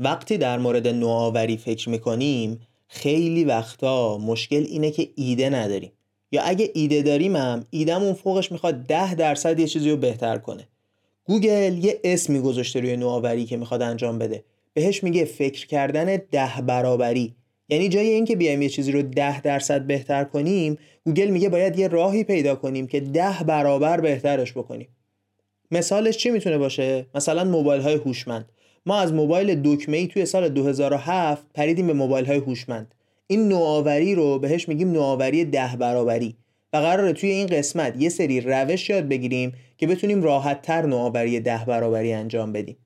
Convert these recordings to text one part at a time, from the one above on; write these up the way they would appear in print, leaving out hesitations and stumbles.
وقتی در مورد نوآوری فکر میکنیم خیلی وقتا مشکل اینه که ایده نداریم، یا اگه ایده داریم هم ایدمون فوقش میخواد 10% یه چیزی رو بهتر کنه. گوگل یه اسمی گذاشته روی نوآوری که میخواد انجام بده، بهش میگه فکر کردن 10 برابری. یعنی جای این که بیایم یه چیزی رو 10% بهتر کنیم، گوگل میگه باید یه راهی پیدا کنیم که 10 برابر بهترش بکنیم. مثالش چی میتونه باشه؟ مثلا موبایل‌های هوشمند. ما از موبایل دکمه‌ای توی سال 2007 پریدیم به موبایل‌های هوشمند. این نوآوری رو بهش میگیم نوآوری 10 برابری و قراره توی این قسمت یه سری روش یاد بگیریم که بتونیم راحت‌تر نوآوری 10 برابری انجام بدیم.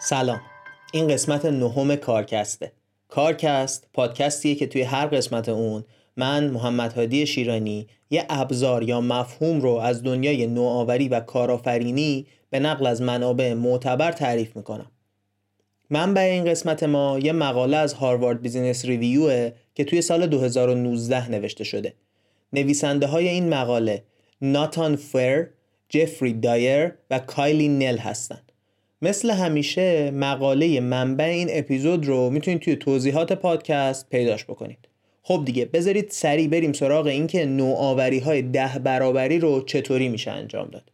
سلام، این قسمت 9 کارکسته. کارکست پادکستیه که توی هر قسمت اون من محمد هادی شیرانی یه ابزار یا مفهوم رو از دنیای نوآوری و کارآفرینی به نقل از منابع معتبر تعریف میکنم. منبع این قسمت ما یه مقاله از هاروارد بیزینس ریویوه که توی سال 2019 نوشته شده. نویسنده های این مقاله ناتان فر، جفری دایر و کایلی نیل هستن. مثل همیشه مقاله منبع این اپیزود رو میتونید توی توضیحات پادکست پیداش بکنید. خب دیگه بذارید سریع بریم سراغ این که نوآوری‌های 10 برابری رو چطوری میشه انجام داد.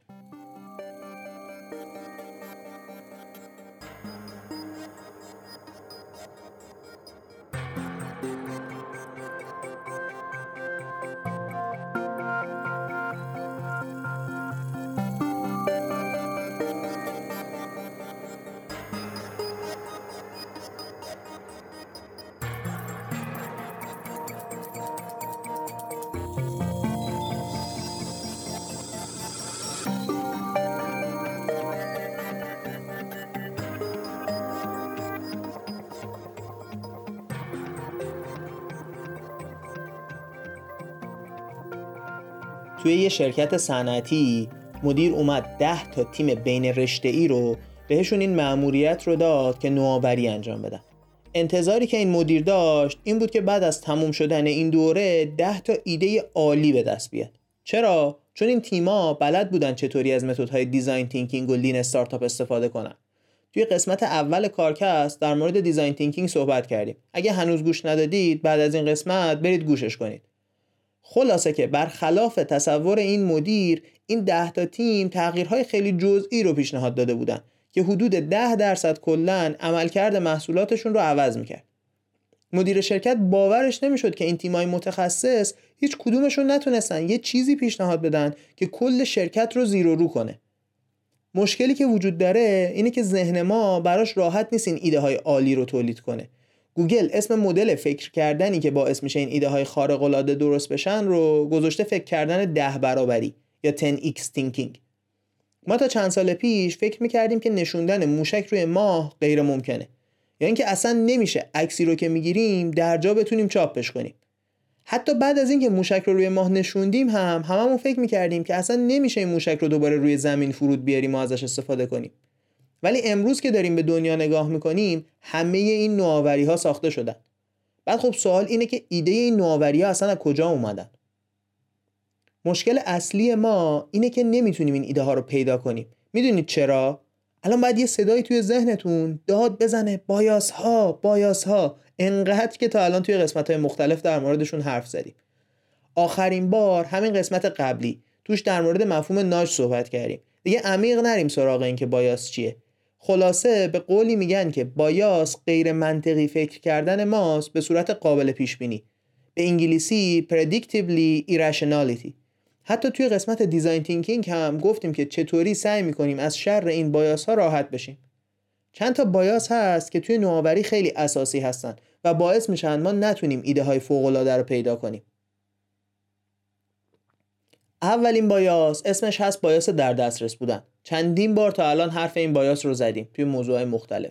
توی یه شرکت صنعتی مدیر اومد 10 تا تیم بین رشته‌ای رو بهشون این مأموریت رو داد که نوآوری انجام بدن. انتظاری که این مدیر داشت این بود که بعد از تموم شدن این دوره 10 تا ایده عالی به دست بیاد. چرا؟ چون این تیم‌ها بلد بودن چطوری از متدهای دیزاین تینکینگ و لین استارتاپ استفاده کنن. توی قسمت اول کارکست در مورد دیزاین تینکینگ صحبت کردیم. اگه هنوز گوش ندادید بعد از این قسمت برید گوشش کنید. خلاصه که برخلاف تصور این مدیر، این 10 تا تیم تغییرهای خیلی جزئی رو پیشنهاد داده بودن که حدود 10% کلن عملکرد محصولاتشون رو عوض میکرد. مدیر شرکت باورش نمیشد که این تیمای متخصص هیچ کدومشون نتونستن یه چیزی پیشنهاد بدن که کل شرکت رو زیر و رو کنه. مشکلی که وجود داره اینه که ذهن ما براش راحت نیست این ایده های عالی رو تولید کنه. گوگل اسم مدل فکر کردنی که باعث میشه این ایده های خارق العاده درست بشن رو گذاشته فکر کردن 10 برابری یا 10x thinking. ما تا چند سال پیش فکر میکردیم که نشوندن موشک روی ماه غیر ممکنه، یا اینکه اصلا نمیشه عکسی رو که میگیریم در جا بتونیم چاپش کنیم. حتی بعد از اینکه موشک رو روی ماه نشوندیم هم هممون فکر میکردیم که اصلا نمیشه این موشک رو دوباره روی زمین فرود بیاریم و ازش استفاده کنیم. ولی امروز که داریم به دنیا نگاه میکنیم همه این نوآوری‌ها ساخته شدن. بعد خب سوال اینه که ایده این نوآوری‌ها اصلا از کجا اومدن؟ مشکل اصلی ما اینه که نمیتونیم این ایده ها رو پیدا کنیم. میدونید چرا؟ الان باید یه صدایی توی ذهنتون داد بزنه بایاس ها، انقدر که تا الان توی قسمت‌های مختلف در موردشون حرف زدیم. آخرین بار همین قسمت قبلی توش در مورد مفهوم ناج صحبت کردیم. دیگه عمیق نریم سراغ این که بایاس چیه. خلاصه به قولی میگن که بایاس غیر منطقی فکر کردن ماست به صورت قابل پیش بینی. به انگلیسی predictably irrationality. حتی توی قسمت دیزاین تینکینگ هم گفتیم که چطوری سعی میکنیم از شر این بایاس ها راحت بشیم. چند تا بایاس هست که توی نوآوری خیلی اساسی هستن و باعث میشن ما نتونیم ایده های فوق العاده رو پیدا کنیم. اولین بایاس اسمش هست بایاس در دسترس بودن. چندین بار تا الان حرف این بایاس رو زدیم توی موضوعات مختلف.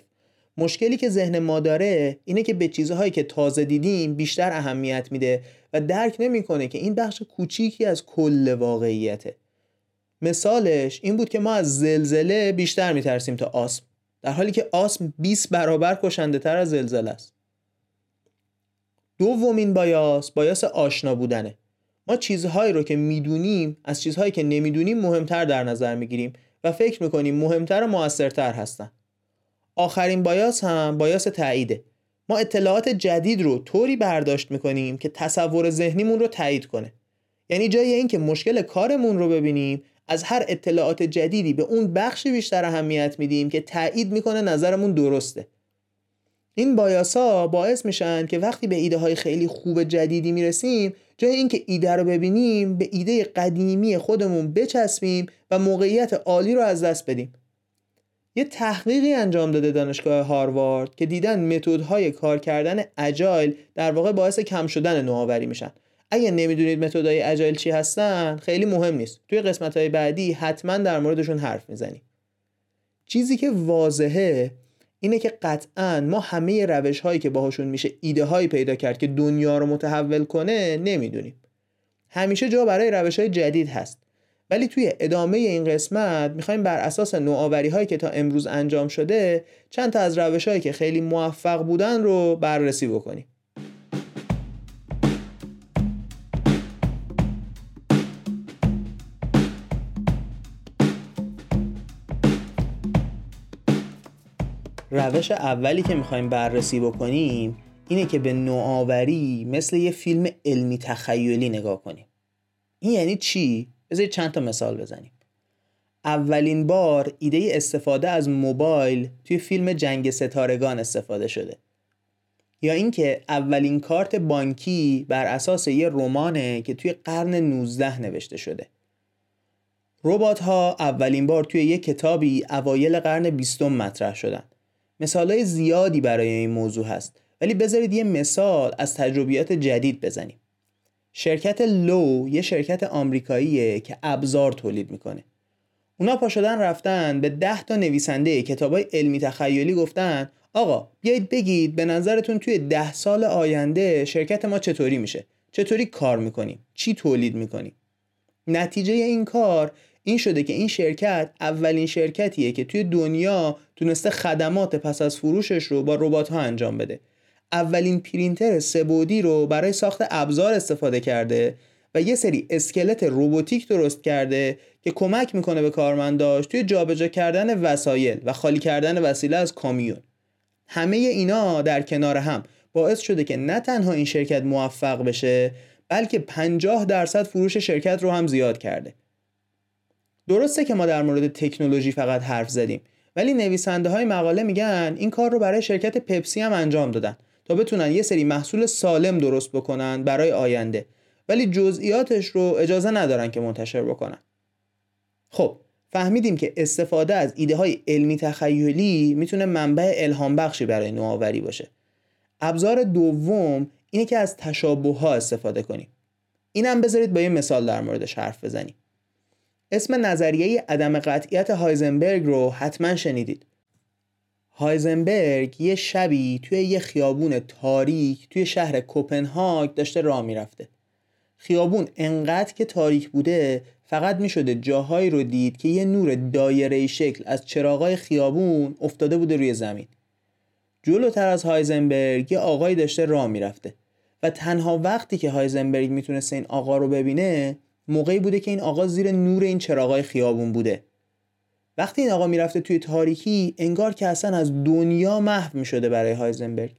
مشکلی که ذهن ما داره اینه که به چیزهایی که تازه دیدیم بیشتر اهمیت میده و درک نمیکنه که این بخش کوچیکی از کل واقعیته. مثالش این بود که ما از زلزله بیشتر میترسیم تا آسم، در حالی که آسم 20 برابر کشنده تر از زلزله است. دومین بایاس، بایاس آشنا بودنه. ما چیزهایی رو که میدونیم از چیزهایی که نمیدونیم مهمتر در نظر میگیریم و فکر میکنیم مهمتر و موثرتر هستن. آخرین بایاس هم بایاس تاییده. ما اطلاعات جدید رو طوری برداشت میکنیم که تصور ذهنیمون رو تایید کنه. یعنی جای این که مشکل کارمون رو ببینیم، از هر اطلاعات جدیدی به اون بخشی بیشتر اهمیت میدیم که تایید میکنه نظرمون درسته. این بایاسا باعث میشن که وقتی به ایده های خیلی خوب جدیدی میرسیم، جای اینکه ایده رو ببینیم، به ایده قدیمی خودمون بچسبیم و موقعیت عالی رو از دست بدیم. یه تحقیقی انجام داده دانشگاه هاروارد که دیدن متدهای کار کردن اجایل در واقع باعث کم شدن نوآوری میشن. اگه نمیدونید متدهای اجایل چی هستن، خیلی مهم نیست. توی قسمت‌های بعدی حتما در موردشون حرف میزنیم. چیزی که واضحه اینه که قطعاً ما همه روش‌هایی که باهاشون میشه ایده‌هایی پیدا کرد که دنیا رو متحول کنه نمیدونیم. همیشه جا برای روش‌های جدید هست. ولی توی ادامه این قسمت می‌خوایم بر اساس نوآوری‌هایی که تا امروز انجام شده، چند تا از روش‌هایی که خیلی موفق بودن رو بررسی بکنیم. روش اولی که میخوایم بررسی بکنیم اینه که به نوآوری مثل یه فیلم علمی تخیلی نگاه کنیم. این یعنی چی؟ بذارید چند تا مثال بزنیم. اولین بار ایده استفاده از موبایل توی فیلم جنگ ستارگان استفاده شده. یا اینکه اولین کارت بانکی بر اساس یه رمانه که توی قرن 19 نوشته شده. ربات‌ها اولین بار توی یه کتابی اوایل قرن 20 مطرح شدن. مثالای زیادی برای این موضوع هست، ولی بذارید یه مثال از تجربیات جدید بزنیم. شرکت لو یه شرکت آمریکاییه که ابزار تولید میکنه. اونا پا شدن رفتن به 10 تا نویسنده کتابای علمی تخیلی گفتن آقا بیایید بگید به نظرتون توی 10 سال آینده شرکت ما چطوری میشه؟ چطوری کار میکنیم؟ چی تولید میکنیم؟ نتیجه این کار این شده که این شرکت اولین شرکتیه که توی دنیا تونسته خدمات پس از فروشش رو با ربات‌ها انجام بده. اولین پرینتر 3 بعدی رو برای ساخت ابزار استفاده کرده و یه سری اسکلت رباتیک درست کرده که کمک میکنه به کارمنداش توی جابجا کردن وسایل و خالی کردن وسیله از کامیون. همه اینا در کنار هم باعث شده که نه تنها این شرکت موفق بشه، بلکه 50% فروش شرکت رو هم زیاد کرده. درسته که ما در مورد تکنولوژی فقط حرف زدیم، ولی نویسنده های مقاله میگن این کار رو برای شرکت پپسی هم انجام دادن تا بتونن یه سری محصول سالم درست بکنن برای آینده، ولی جزئیاتش رو اجازه ندارن که منتشر بکنن. خب فهمیدیم که استفاده از ایده های علمی تخیلی میتونه منبع الهام بخشی برای نوآوری باشه. ابزار دوم اینه که از تشابه ها استفاده کنیم. اینم بذارید با یه مثال در موردش حرف بزنیم. اسم نظریه عدم قطعیت هایزنبرگ رو حتما شنیدید. هایزنبرگ یه شبی توی یه خیابون تاریک توی شهر کوپنهاگ داشته راه میرفته. خیابون انقدر که تاریک بوده فقط میشده جاهایی رو دید که یه نور دایره‌ای شکل از چراغای خیابون افتاده بوده روی زمین. جلوتر از هایزنبرگ یه آقایی داشته راه میرفته و تنها وقتی که هایزنبرگ میتونسته این آقا رو ببینه موقعی بوده که این آقا زیر نور این چراغای خیابون بوده. وقتی این آقا میرفته توی تاریکی انگار که اصلا از دنیا محو میشده برای هایزنبرگ.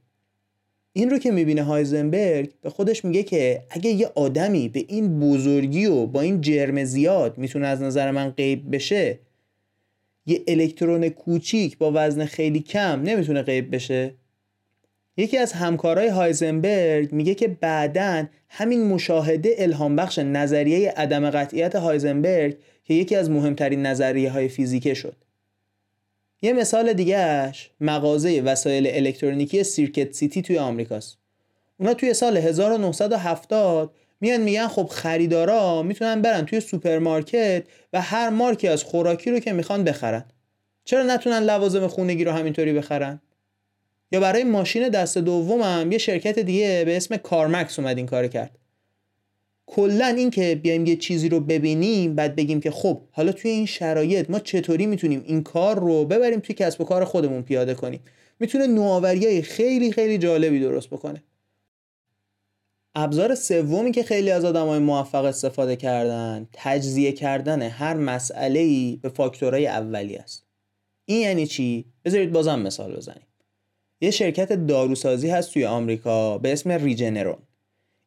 این رو که میبینه هایزنبرگ به خودش میگه که اگه یه آدمی به این بزرگی و با این جرم زیاد میتونه از نظر من غیب بشه، یه الکترون کوچیک با وزن خیلی کم نمیتونه غیب بشه؟ یکی از همکارای هایزنبرگ میگه که بعداً همین مشاهده الهام بخش نظریه عدم قطعیت هایزنبرگ که یکی از مهمترین نظریه‌های فیزیک شد. یه مثال دیگه‌اش مغازه وسایل الکترونیکی سیرکت سیتی توی آمریکاست. اونا توی سال 1970 میان میگن خب خریدارا میتونن برن توی سوپرمارکت و هر مارکی از خوراکی رو که میخوان بخرن. چرا نتونن لوازم خونگی رو همینطوری بخرن؟ یا برای ماشین دست دومم یه شرکت دیگه به اسم کارمکس اومد این کارو کرد. کلا این که بیایم یه چیزی رو ببینیم بعد بگیم که خب حالا توی این شرایط ما چطوری میتونیم این کار رو ببریم توی کسب و کار خودمون پیاده کنیم، میتونه نوآوریای خیلی خیلی جالبی درست بکنه. ابزار سومی که خیلی از آدمای موفق استفاده کردن، تجزیه کردن هر مسئله‌ای به فاکتورهای اولیه است. این یعنی چی؟ بذارید بازم مثال بزنیم. یه شرکت داروسازی هست توی آمریکا به اسم ریجنرون.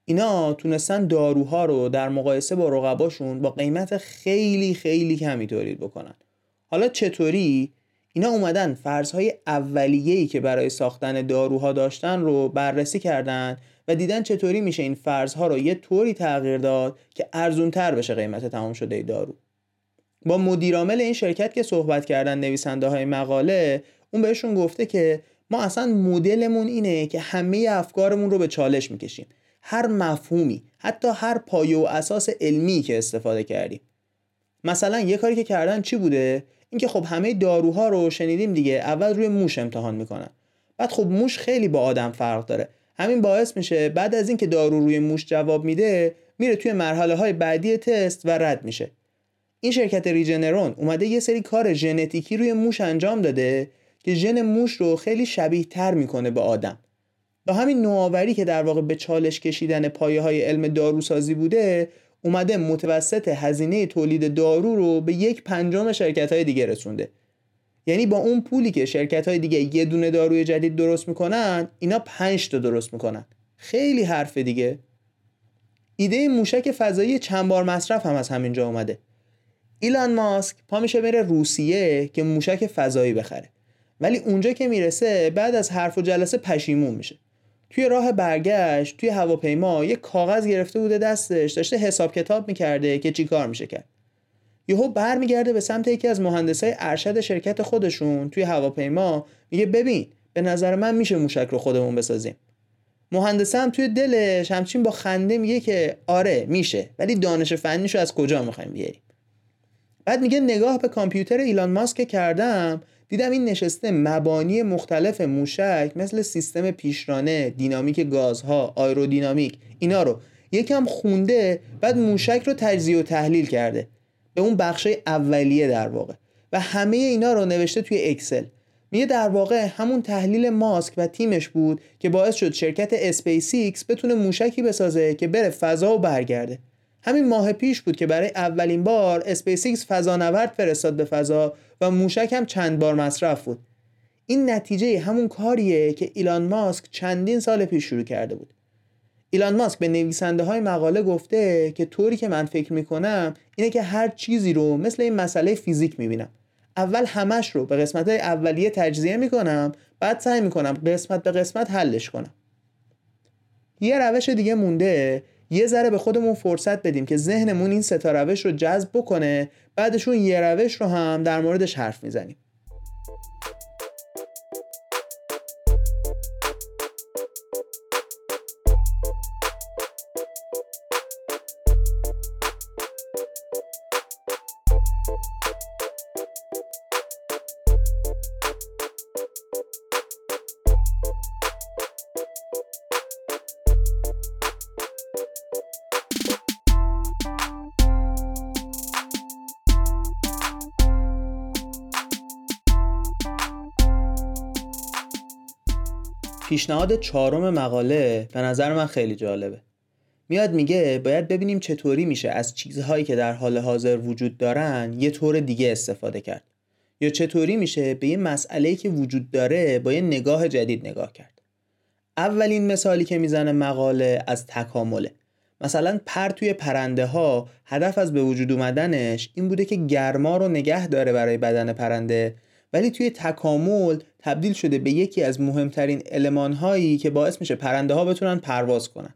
اینا تونستن داروها رو در مقایسه با رقباشون با قیمت خیلی خیلی کمی تولید بکنن. حالا چطوری؟ اینا اومدن فرض‌های اولیه‌ای که برای ساختن داروها داشتن رو بررسی کردن و دیدن چطوری میشه این فرض‌ها رو یه طوری تغییر داد که ارزان‌تر بشه قیمت تمام شده دارو. با مدیرعامل این شرکت که صحبت کردن نویسنده‌های مقاله، اون بهشون گفته که ما اصلا مدلمون اینه که همه افکارمون رو به چالش میکشیم. هر مفهومی، حتی هر پایه و اساس علمی که استفاده کردیم. مثلا یه کاری که کردن چی بوده؟ اینکه خب همه داروها رو شنیدیم دیگه، اول روی موش امتحان میکنن. بعد خب موش خیلی با آدم فرق داره. همین باعث میشه بعد از اینکه دارو روی موش جواب میده، میره توی مرحله‌های بعدی تست و رد میشه. این شرکت ریجنرون اومده یه سری کار ژنتیکی روی موش انجام داده که ژن موش رو خیلی شبیه‌تر میکنه به آدم. با همین نوآوری که در واقع به چالش کشیدن پایه‌های علم داروسازی بوده، اومده متوسط هزینه تولید دارو رو به 1/5 شرکت‌های دیگه رسونده. یعنی با اون پولی که شرکت‌های دیگه یه دونه داروی جدید درست می‌کنن، اینا 5 تا درست می‌کنن. خیلی حرف دیگه. ایده موشک فضایی چند بار مصرف هم از همینجا اومده. ایلان ماسک پا میشه میره روسیه که موشک فضایی بخره. ولی اونجا که میرسه بعد از حرف و جلسه پشیمون میشه. توی راه برگشت توی هواپیما یه کاغذ گرفته بوده دستش، داشته حساب کتاب میکرده که چی کار میشه کرد. یهو برمیگرده به سمت یکی از مهندسای ارشد شرکت خودشون توی هواپیما، میگه ببین به نظر من میشه موشک رو خودمون بسازیم. مهندس هم توی دلش همچین با خنده میگه که آره میشه، ولی دانش فنیشو از کجا میخوایم بیاریم؟ بعد میگه نگاه به کامپیوتر ایلان ماسک کردم، دیدم این نشسته مبانی مختلف موشک مثل سیستم پیشرانه، دینامیک گازها، آیرودینامیک، اینا رو یکم خونده، بعد موشک رو تجزیه و تحلیل کرده به اون بخشای اولیه در واقع، و همه اینا رو نوشته توی اکسل. میگه در واقع همون تحلیل ماسک و تیمش بود که باعث شد شرکت اسپیس ایکس بتونه موشکی بسازه که بره فضا و برگرده. همین ماه پیش بود که برای اولین بار اسپیس ایکس فضانورد فرستاد به فضا و موشک هم چند بار مصرف بود. این نتیجه همون کاریه که ایلان ماسک چندین سال پیش شروع کرده بود. ایلان ماسک به نویسنده های مقاله گفته که طوری که من فکر میکنم اینه که هر چیزی رو مثل این مسئله فیزیک میبینم. اول همش رو به قسمت های اولیه تجزیه میکنم، بعد سعی میکنم قسمت به قسمت حلش کنم. یه روش دیگه مونده، یه ذره به خودمون فرصت بدیم که ذهنمون این 3 تا روش رو جذب بکنه، بعدشون یه روش رو هم در موردش حرف میزنیم. پیشنهاد 4 مقاله به نظر من خیلی جالبه. میاد میگه باید ببینیم چطوری میشه از چیزهایی که در حال حاضر وجود دارن یه طور دیگه استفاده کرد، یا چطوری میشه به یه مسئله‌ای که وجود داره با یه نگاه جدید نگاه کرد. اولین مثالی که میزنه مقاله از تکامله. مثلا پر توی پرنده ها هدف از به وجود اومدنش این بوده که گرما رو نگه داره برای بدن پرنده، ولی توی تکامل تبدیل شده به یکی از مهمترین المان‌هایی که باعث میشه پرنده‌ها بتونن پرواز کنن.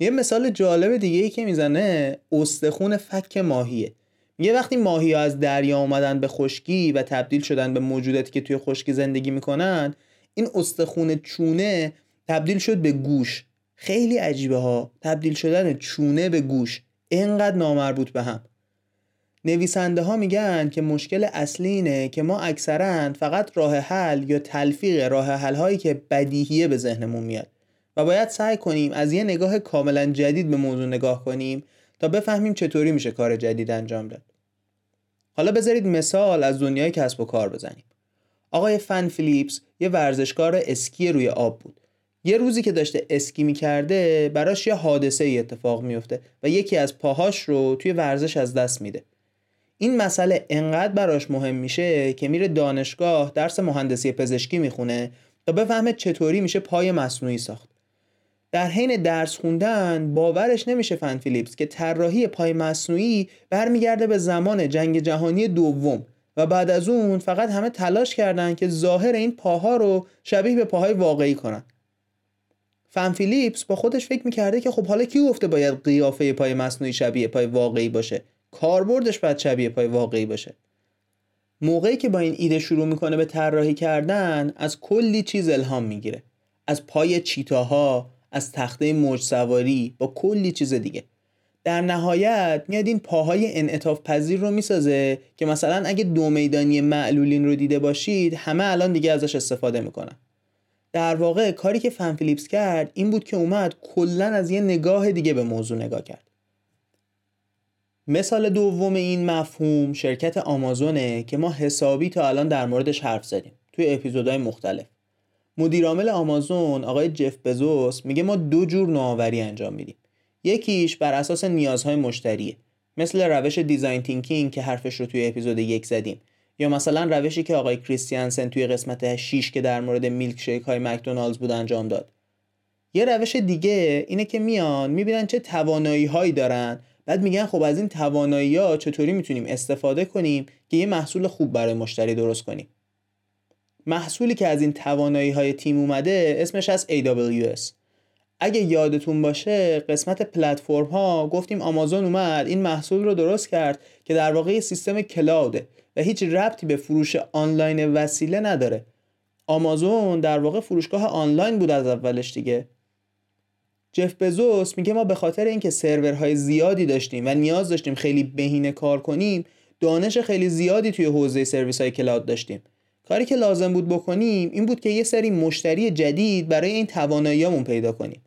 یه مثال جالب دیگه‌ای که میزنه استخون فک ماهیه. میگه وقتی ماهی‌ها از دریا اومدن به خشکی و تبدیل شدن به موجوداتی که توی خشکی زندگی میکنن، این استخون چونه تبدیل شد به گوش خیلی عجیبه ها، تبدیل شدن چونه به گوش اینقدر نامربوط به هم. نویسنده ها میگن که مشکل اصلی اینه که ما اکثرا فقط راه حل یا تلفیق راه حل هایی که بدیهیه به ذهنمون میاد و باید سعی کنیم از یه نگاه کاملا جدید به موضوع نگاه کنیم تا بفهمیم چطوری میشه کار جدید انجام داد. حالا بذارید مثال از دنیای کسب و کار بزنیم. آقای فن فیلیپس یه ورزشکار اسکی روی آب بود. یه روزی که داشته اسکی می‌کرده براش یه حادثه‌ای اتفاق میفته و یکی از پاهاش رو توی ورزش از دست میده. این مسئله انقدر براش مهم میشه که میره دانشگاه درس مهندسی پزشکی میخونه تا بفهمه چطوری میشه پای مصنوعی ساخت. در حین درس خوندن باورش نمیشه فن فیلیپس که طراحی پای مصنوعی برمیگرده به زمان جنگ جهانی دوم و بعد از اون فقط همه تلاش کردن که ظاهر این پاها رو شبیه به پاهای واقعی کنن. فن فیلیپس با خودش فکر میکرده که خب حالا کی گفته باید قیافه پای مصنوعی شبیه پای واقعی باشه؟ کاربردش باید شبیه پای واقعی باشه. موقعی که با این ایده شروع میکنه به طراحی کردن، از کلی چیز الهام میگیره. از پای چیتاها، از تخته موج سواری، با کلی چیز دیگه. در نهایت میاد این پاهای انعطاف پذیر رو میسازه که مثلا اگه دو میدانی معلولین رو دیده باشید، همه الان دیگه ازش استفاده میکنن. در واقع کاری که فن فیلیپس کرد این بود که اومد کلا از یه نگاه دیگه به موضوع نگاه کرد. مثال دوم این مفهوم شرکت آمازونه که ما حسابی تا الان در موردش حرف زدیم توی اپیزودهای مختلف. مدیر عامل آمازون آقای جف بزوس میگه ما دو جور نوآوری انجام میدیم. یکیش بر اساس نیازهای مشتریه، مثل روش دیزاین تینکینگ که حرفش رو توی اپیزود 1 زدیم، یا مثلا روشی که آقای کریستیانسن توی قسمت 6 که در مورد میلک شیک های مکدونالدز بود انجام داد. یه روش دیگه اینه که میان میبینن چه توانایی هایی دارن، بعد میگن خب از این توانایی ها چطوری میتونیم استفاده کنیم که یه محصول خوب برای مشتری درست کنیم. محصولی که از این توانایی های تیم اومده اسمش از AWS. اگه یادتون باشه قسمت پلتفرم ها گفتیم آمازون اومد این محصول رو درست کرد که در واقع سیستم کلاوده و هیچ ربطی به فروش آنلاین وسیله نداره. آمازون در واقع فروشگاه آنلاین بود از اولش دیگه. جف بزوس میگه ما به خاطر اینکه سرورهای زیادی داشتیم و نیاز داشتیم خیلی بهینه کار کنیم، دانش خیلی زیادی توی حوزه سرویس‌های کلاود داشتیم. کاری که لازم بود بکنیم این بود که یه سری مشتری جدید برای این تواناییامون پیدا کنیم.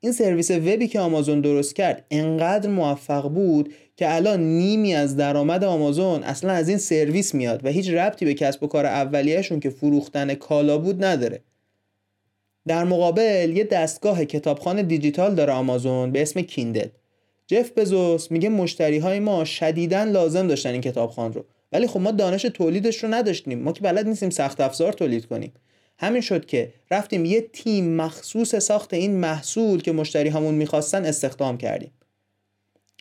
این سرویس وبی که آمازون درست کرد انقدر موفق بود که الان نیمی از درآمد آمازون اصلا از این سرویس میاد و هیچ ربطی به کسب و کار اولیه‌شون که فروختن کالا بود نداره. در مقابل یه دستگاه کتابخوان دیجیتال داره آمازون به اسم کیندل. جف بزوس میگه مشتری‌های ما شدیداً لازم داشتن این کتابخوان رو، ولی خب ما دانش تولیدش رو نداشتیم. ما که بلد نیستیم سخت افزار تولید کنیم. همین شد که رفتیم یه تیم مخصوص ساخت این محصول که مشتری همون میخواستن استخدام کردیم.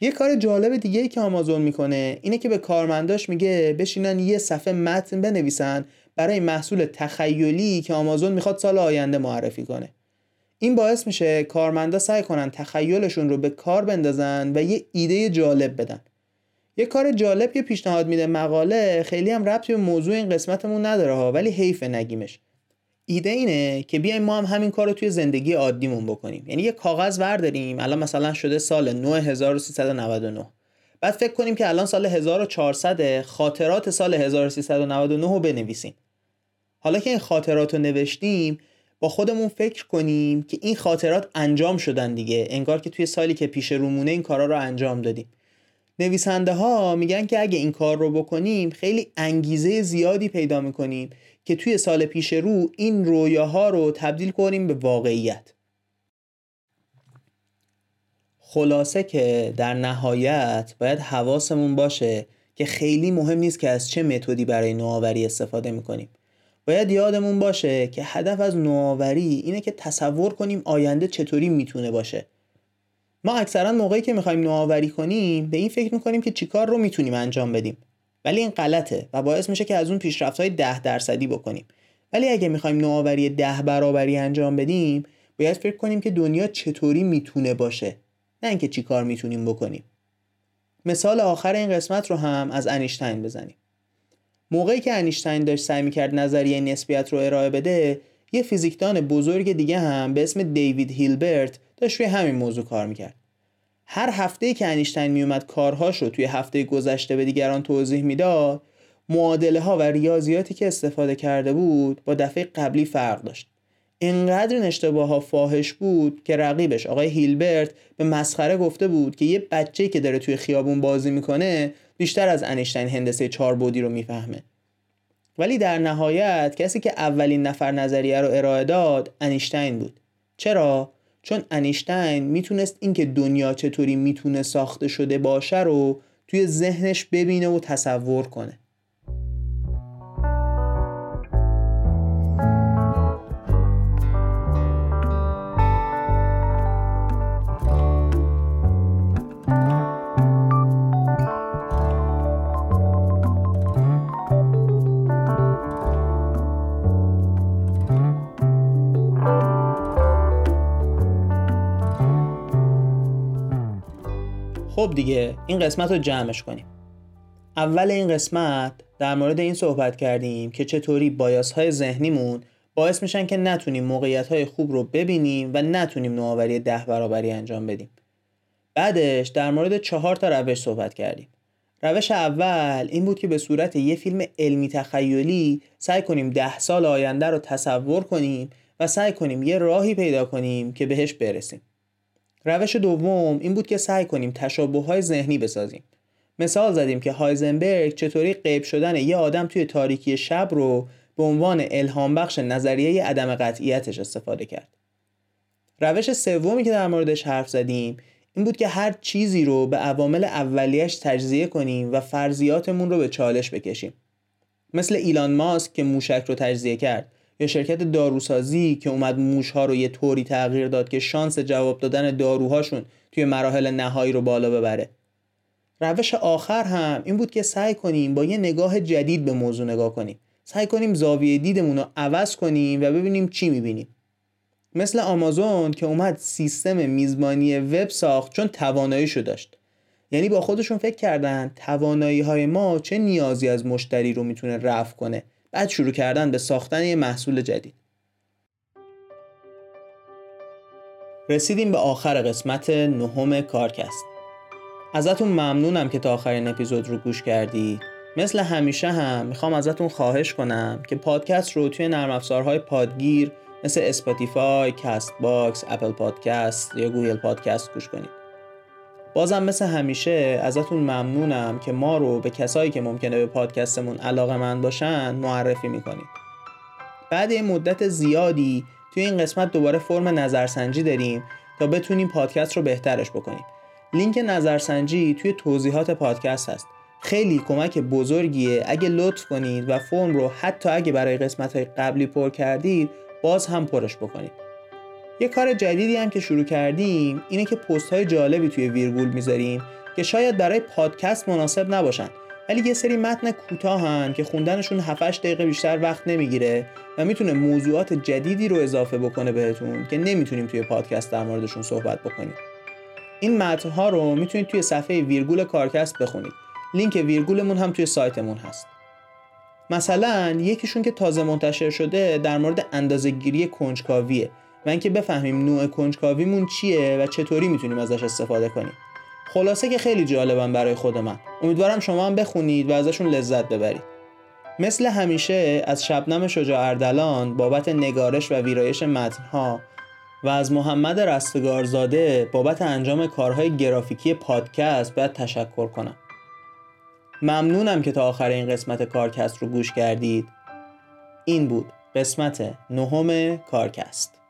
یه کار جالب دیگه‌ای که آمازون میکنه اینه که به کارمنداش میگه بشینن یه صفحه متن بنویسن برای محصول تخیلی که آمازون میخواد سال آینده معرفی کنه. این باعث میشه کارمندا سعی کنن تخیلشون رو به کار بندازن و یه ایده جالب بدن. یه کار جالب که پیشنهاد میده مقاله خیلی هم ربطی به موضوع این قسمتمون نداره ها، ولی حیف نگیمش. ایده اینه که بیایم ما هم همین کارو توی زندگی عادیمون بکنیم. یعنی یه کاغذ ورداریم، الان مثلا شده سال 9399. بعد فکر کنیم که الان سال 1400، خاطرات سال 1399 رو بنویسیم. حالا که این خاطرات رو نوشتیم، با خودمون فکر کنیم که این خاطرات انجام شدن دیگه، انگار که توی سالی که پیش رومونه این کارا رو انجام دادیم. نویسنده ها میگن که اگه این کار رو بکنیم خیلی انگیزه زیادی پیدا میکنیم که توی سال پیش رو این رویاها رو تبدیل کنیم به واقعیت. خلاصه که در نهایت باید حواسمون باشه که خیلی مهم نیست که از چه متدی برای نوآوری استفاده میکنیم. باید یادمون باشه که هدف از نوآوری اینه که تصور کنیم آینده چطوری میتونه باشه. ما اکثرا موقعی که میخوایم نوآوری کنیم به این فکر میکنیم که چیکار رو میتونیم انجام بدیم، ولی این غلطه و باعث میشه که از اون پیشرفت‌های 10% بکنیم. ولی اگه میخوایم نوآوری 10 برابری انجام بدیم، باید فکر کنیم که دنیا چطوری میتونه باشه، نه اینکه چیکار میتونیم بکنیم. مثال آخر این قسمت رو هم از انیشتین بزنیم. موقعی که انیشتین داشت سعی میکرد نظریه نسبیت رو ارائه بده، یه فیزیکدان بزرگ دیگه هم به اسم دیوید هیلبرت داشت روی همین موضوع کار میکرد. هر هفته که انیشتین میومد کارهاش رو توی هفته گذشته به دیگران توضیح میداد، معادله ها و ریاضیاتی که استفاده کرده بود با دفعه قبلی فرق داشت. اینقدر این اشتباه ها فاحش بود که رقیبش آقای هیلبرت به مسخره گفته بود که یه بچه‌ای که داره توی خیابون بازی میکنه بیشتر از انیشتین هندسه 4 بعدی رو میفهمه. ولی در نهایت کسی که اولین نفر نظریه رو ارائه داد انیشتین بود. چرا؟ چون انیشتین میتونست این که دنیا چطوری میتونه ساخته شده باشه رو توی ذهنش ببینه و تصور کنه. خب دیگه این قسمت رو جمعش کنیم. اول این قسمت در مورد این صحبت کردیم که چطوری بایاس‌های ذهنیمون باعث میشن که نتونیم موقعیت‌های خوب رو ببینیم و نتونیم نوآوری 10 برابری انجام بدیم. بعدش در مورد 4 روش صحبت کردیم. روش اول این بود که به صورت یه فیلم علمی تخیلی سعی کنیم 10 سال آینده رو تصور کنیم و سعی کنیم یه راهی پیدا کنیم که بهش برسیم. روش دوم این بود که سعی کنیم تشابه‌های ذهنی بسازیم. مثال زدیم که هایزنبرگ چطوری غیب شدن یه آدم توی تاریکی شب رو به عنوان الهام بخش نظریه عدم قطعیتش استفاده کرد. روش سومی که در موردش حرف زدیم این بود که هر چیزی رو به عوامل اولیه‌اش تجزیه کنیم و فرضیاتمون رو به چالش بکشیم. مثل ایلان ماسک که موشک رو تجزیه کرد، یا شرکت داروسازی که اومد موش‌ها رو یه طوری تغییر داد که شانس جواب دادن داروهاشون توی مراحل نهایی رو بالا ببره. روش آخر هم این بود که سعی کنیم با یه نگاه جدید به موضوع نگاه کنیم. سعی کنیم زاویه دیدمون رو عوض کنیم و ببینیم چی می‌بینیم. مثل آمازون که اومد سیستم میزبانی وب ساخت چون توانایی‌شو داشت. یعنی با خودشون فکر کردن توانایی‌های ما چه نیازی از مشتری رو می‌تونه رفع کنه. بعد شروع کردن به ساختن یه محصول جدید. رسیدیم به آخر قسمت 9 کارکست. ازتون ممنونم که تا آخرین اپیزود رو گوش کردی. مثل همیشه هم میخوام ازتون خواهش کنم که پادکست رو توی نرم افزارهای پادگیر مثل اسپاتیفای، کست باکس، اپل پادکست یا گوگل پادکست گوش کنید. بازم مثل همیشه ازتون ممنونم که ما رو به کسایی که ممکنه به پادکستمون علاقه‌مند باشن معرفی میکنید. بعد این مدت زیادی توی این قسمت دوباره فرم نظرسنجی داریم تا بتونیم پادکست رو بهترش بکنیم. لینک نظرسنجی توی توضیحات پادکست هست. خیلی کمک بزرگیه اگه لطف کنید و فرم رو حتی اگه برای قسمت‌های قبلی پر کردید باز هم پرش بکنید. یه کار جدیدی هم که شروع کردیم اینه که پست‌های جالبی توی ویرگول میذاریم که شاید برای پادکست مناسب نباشن، ولی یه سری متن کوتاهن که خوندنشون 7-8 دقیقه بیشتر وقت نمیگیره و میتونه موضوعات جدیدی رو اضافه بکنه بهتون که نمیتونیم توی پادکست در موردشون صحبت بکنیم. این متن‌ها رو میتونید توی صفحه ویرگول کارکست بخونید. لینک ویرگولمون هم توی سایتمون هست. مثلا یکیشون که تازه منتشر شده در مورد اندازه‌گیری کنجکاویه. و اینکه بفهمیم نوع کنجکاویمون چیه و چطوری میتونیم ازش استفاده کنیم. خلاصه که خیلی جالبن برای خود من. امیدوارم شما هم بخونید و ازشون لذت ببرید. مثل همیشه از شبنم شجاع اردلان بابت نگارش و ویرایش متن‌ها و از محمد رستگارزاده بابت انجام کارهای گرافیکی پادکست باید تشکر کنم. ممنونم که تا آخر این قسمت کارکست رو گوش کردید. این بود قسمت 9 کارکست.